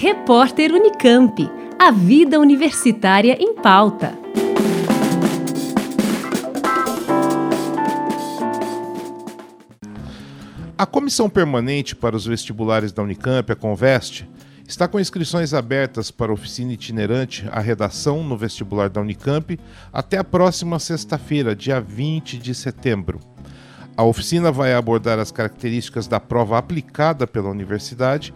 Repórter Unicamp, a vida universitária em pauta. A Comissão Permanente para os Vestibulares da Unicamp, a Conveste, está com inscrições abertas para a oficina itinerante A Redação no Vestibular da Unicamp até a próxima sexta-feira, dia 20 de setembro. A oficina vai abordar as características da prova aplicada pela universidade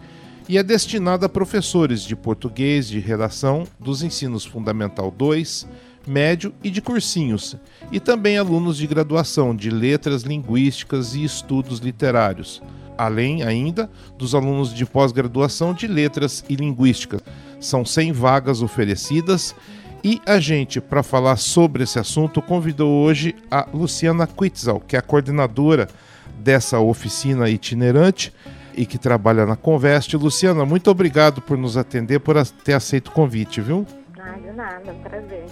e é destinada a professores de português de redação dos ensinos Fundamental 2, médio e de cursinhos, e também alunos de graduação de letras linguísticas e estudos literários, além ainda dos alunos de pós-graduação de letras e linguística. São 100 vagas oferecidas e a gente, para falar sobre esse assunto, convidou hoje a Luciana Quitzal, que é a coordenadora dessa oficina itinerante e que trabalha na Conveste. Luciana, muito obrigado por nos atender, por ter aceito o convite, viu? Ah, de nada, é um prazer.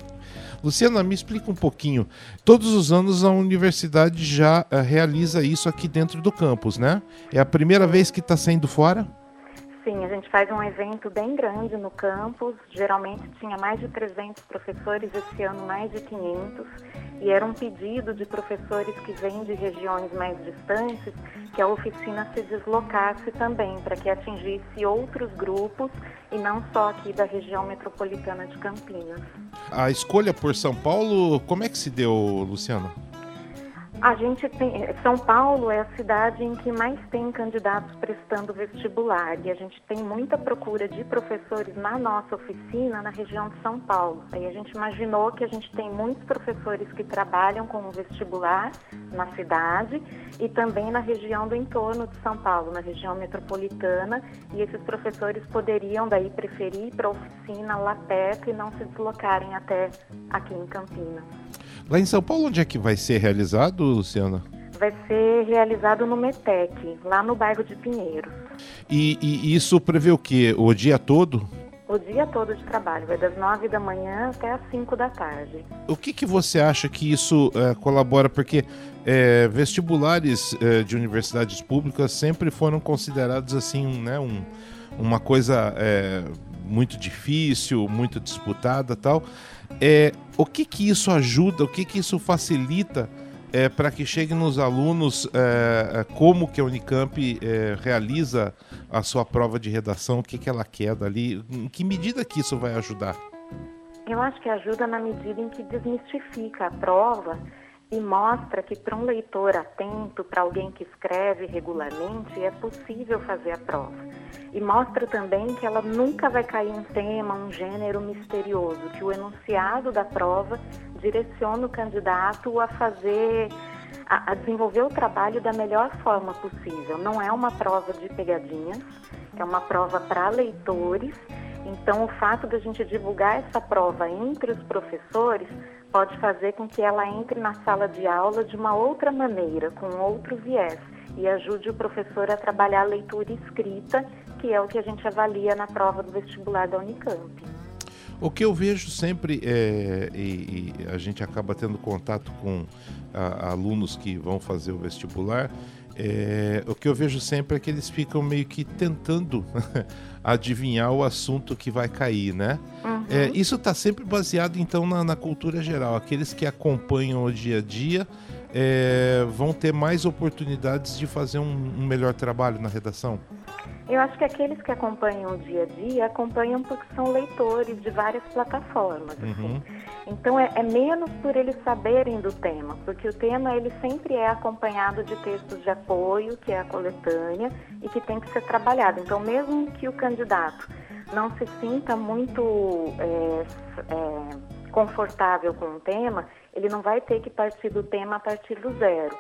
Luciana, me explica um pouquinho. Todos os anos a universidade já realiza isso aqui dentro do campus, né? É a primeira vez que está saindo fora? Sim, a gente faz um evento bem grande no campus. Geralmente tinha mais de 300 professores, esse ano mais de 500. E era um pedido de professores que vêm de regiões mais distantes que a oficina se deslocasse também, para que atingisse outros grupos e não só aqui da região metropolitana de Campinas. A escolha por São Paulo, como é que se deu, Luciana? A gente tem, São Paulo é a cidade em que mais tem candidatos prestando vestibular e a gente tem muita procura de professores na nossa oficina na região de São Paulo. Aí a gente imaginou que a gente tem muitos professores que trabalham com o vestibular na cidade e também na região do entorno de São Paulo, na região metropolitana, e esses professores poderiam daí preferir ir para a oficina lá perto e não se deslocarem até aqui em Campinas. Lá em São Paulo, onde é que vai ser realizado, Luciana? Vai ser realizado no METEC, lá no bairro de Pinheiros. E isso prevê o quê? O dia todo? O dia todo de trabalho, vai das 9 da manhã até as 5 da tarde. O que você acha que isso colabora? Porque vestibulares de universidades públicas sempre foram considerados assim, né, uma coisa muito difícil, muito disputada e tal. O que isso ajuda, o que isso facilita para que chegue nos alunos como que a Unicamp realiza a sua prova de redação, o que ela quer dali, em que medida que isso vai ajudar? Eu acho que ajuda na medida em que desmistifica a prova e mostra que para um leitor atento, para alguém que escreve regularmente, é possível fazer a prova. E mostra também que ela nunca vai cair um tema, um gênero misterioso, que o enunciado da prova direciona o candidato a desenvolver o trabalho da melhor forma possível. Não é uma prova de pegadinhas, é uma prova para leitores. Então, o fato de a gente divulgar essa prova entre os professores pode fazer com que ela entre na sala de aula de uma outra maneira, com outro viés, e ajude o professor a trabalhar a leitura escrita, que é o que a gente avalia na prova do vestibular da Unicamp. O que eu vejo sempre, e a gente acaba tendo contato com alunos que vão fazer o vestibular, o que eu vejo sempre é que eles ficam meio que tentando adivinhar o assunto que vai cair, né? Uhum. Isso está sempre baseado, então, na cultura geral. Aqueles que acompanham o dia a dia vão ter mais oportunidades de fazer um melhor trabalho na redação. Eu acho que aqueles que acompanham o dia a dia acompanham porque são leitores de várias plataformas. Uhum. Assim. Então é menos por eles saberem do tema, porque o tema ele sempre é acompanhado de textos de apoio, que é a coletânea, e que tem que ser trabalhado. Então, mesmo que o candidato não se sinta muito confortável com o tema, ele não vai ter que partir do tema a partir do zero.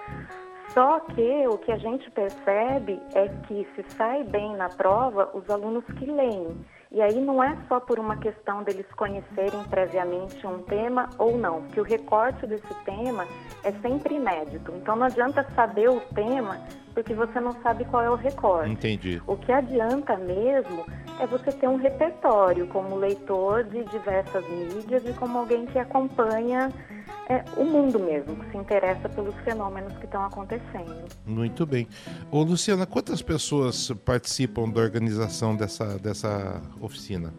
Só que o que a gente percebe é que se sai bem na prova os alunos que leem. E aí não é só por uma questão deles conhecerem previamente um tema ou não, porque o recorte desse tema é sempre inédito. Então não adianta saber o tema porque você não sabe qual é o recorte. Entendi. O que adianta mesmo é você ter um repertório como leitor de diversas mídias e como alguém que acompanha é o mundo mesmo que se interessa pelos fenômenos que estão acontecendo. Muito bem. Ô, Luciana, quantas pessoas participam da organização dessa oficina?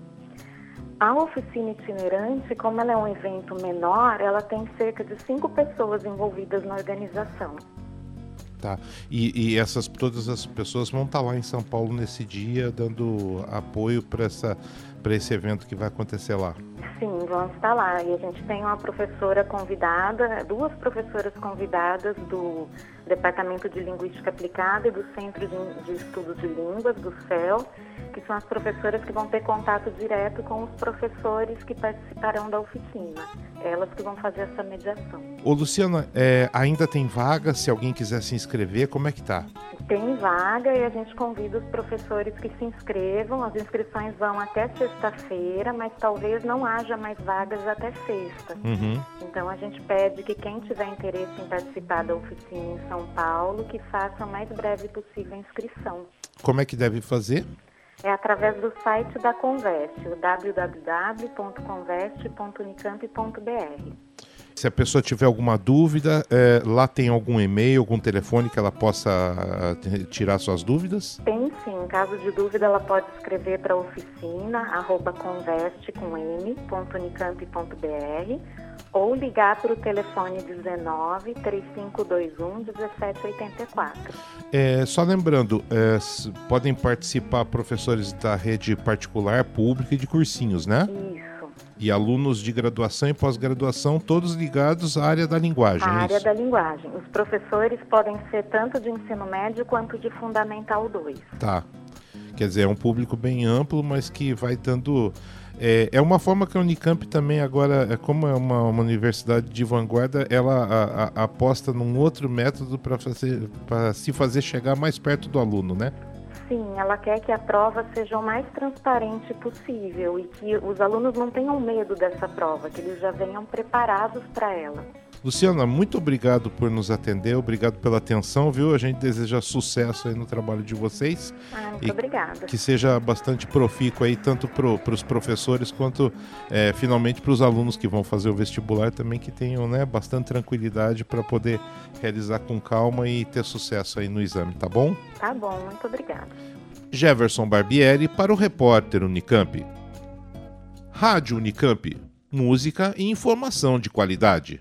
A oficina itinerante, como ela é um evento menor, ela tem cerca de 5 pessoas envolvidas na organização. Tá. E todas as pessoas vão estar lá em São Paulo nesse dia, dando apoio para esse evento que vai acontecer lá? Sim, vão estar lá. E a gente tem uma professora convidada, 2 professoras convidadas do Departamento de Linguística Aplicada e do Centro de Estudos de Línguas, do CEL, que são as professoras que vão ter contato direto com os professores que participarão da oficina. Elas que vão fazer essa mediação. Ô, Luciana, ainda tem vaga? Se alguém quiser se inscrever, como é que tá? Tem vaga e a gente convida os professores que se inscrevam. As inscrições vão até sexta-feira, mas talvez não haja mais vagas até sexta. Uhum. Então a gente pede que quem tiver interesse em participar da oficina em São Paulo, que faça o mais breve possível a inscrição. Como é que deve fazer? É através do site da Conveste, o www.conveste.unicamp.br. Se a pessoa tiver alguma dúvida, lá tem algum e-mail, algum telefone que ela possa tirar suas dúvidas? Tem sim, em caso de dúvida ela pode escrever para oficina@conveste.unicamp.br ou ligar para o telefone 19 3521 1784. Só lembrando, podem participar professores da rede particular, pública e de cursinhos, né? Isso. E alunos de graduação e pós-graduação, todos ligados à área da linguagem. À área da linguagem. Os professores podem ser tanto de ensino médio quanto de Fundamental 2. Tá. Quer dizer, é um público bem amplo, mas que vai dando... É uma forma que a Unicamp também agora, como é uma universidade de vanguarda, ela aposta num outro método para se fazer chegar mais perto do aluno, né? Sim, ela quer que a prova seja o mais transparente possível e que os alunos não tenham medo dessa prova, que eles já venham preparados para ela. Luciana, muito obrigado por nos atender, obrigado pela atenção, viu? A gente deseja sucesso aí no trabalho de vocês. Muito obrigada. Que seja bastante profícuo aí, tanto para os professores quanto finalmente para os alunos que vão fazer o vestibular também, que tenham, né, bastante tranquilidade para poder realizar com calma e ter sucesso aí no exame, tá bom? Tá bom, muito obrigada. Jefferson Barbieri para o Repórter Unicamp. Rádio Unicamp, música e informação de qualidade.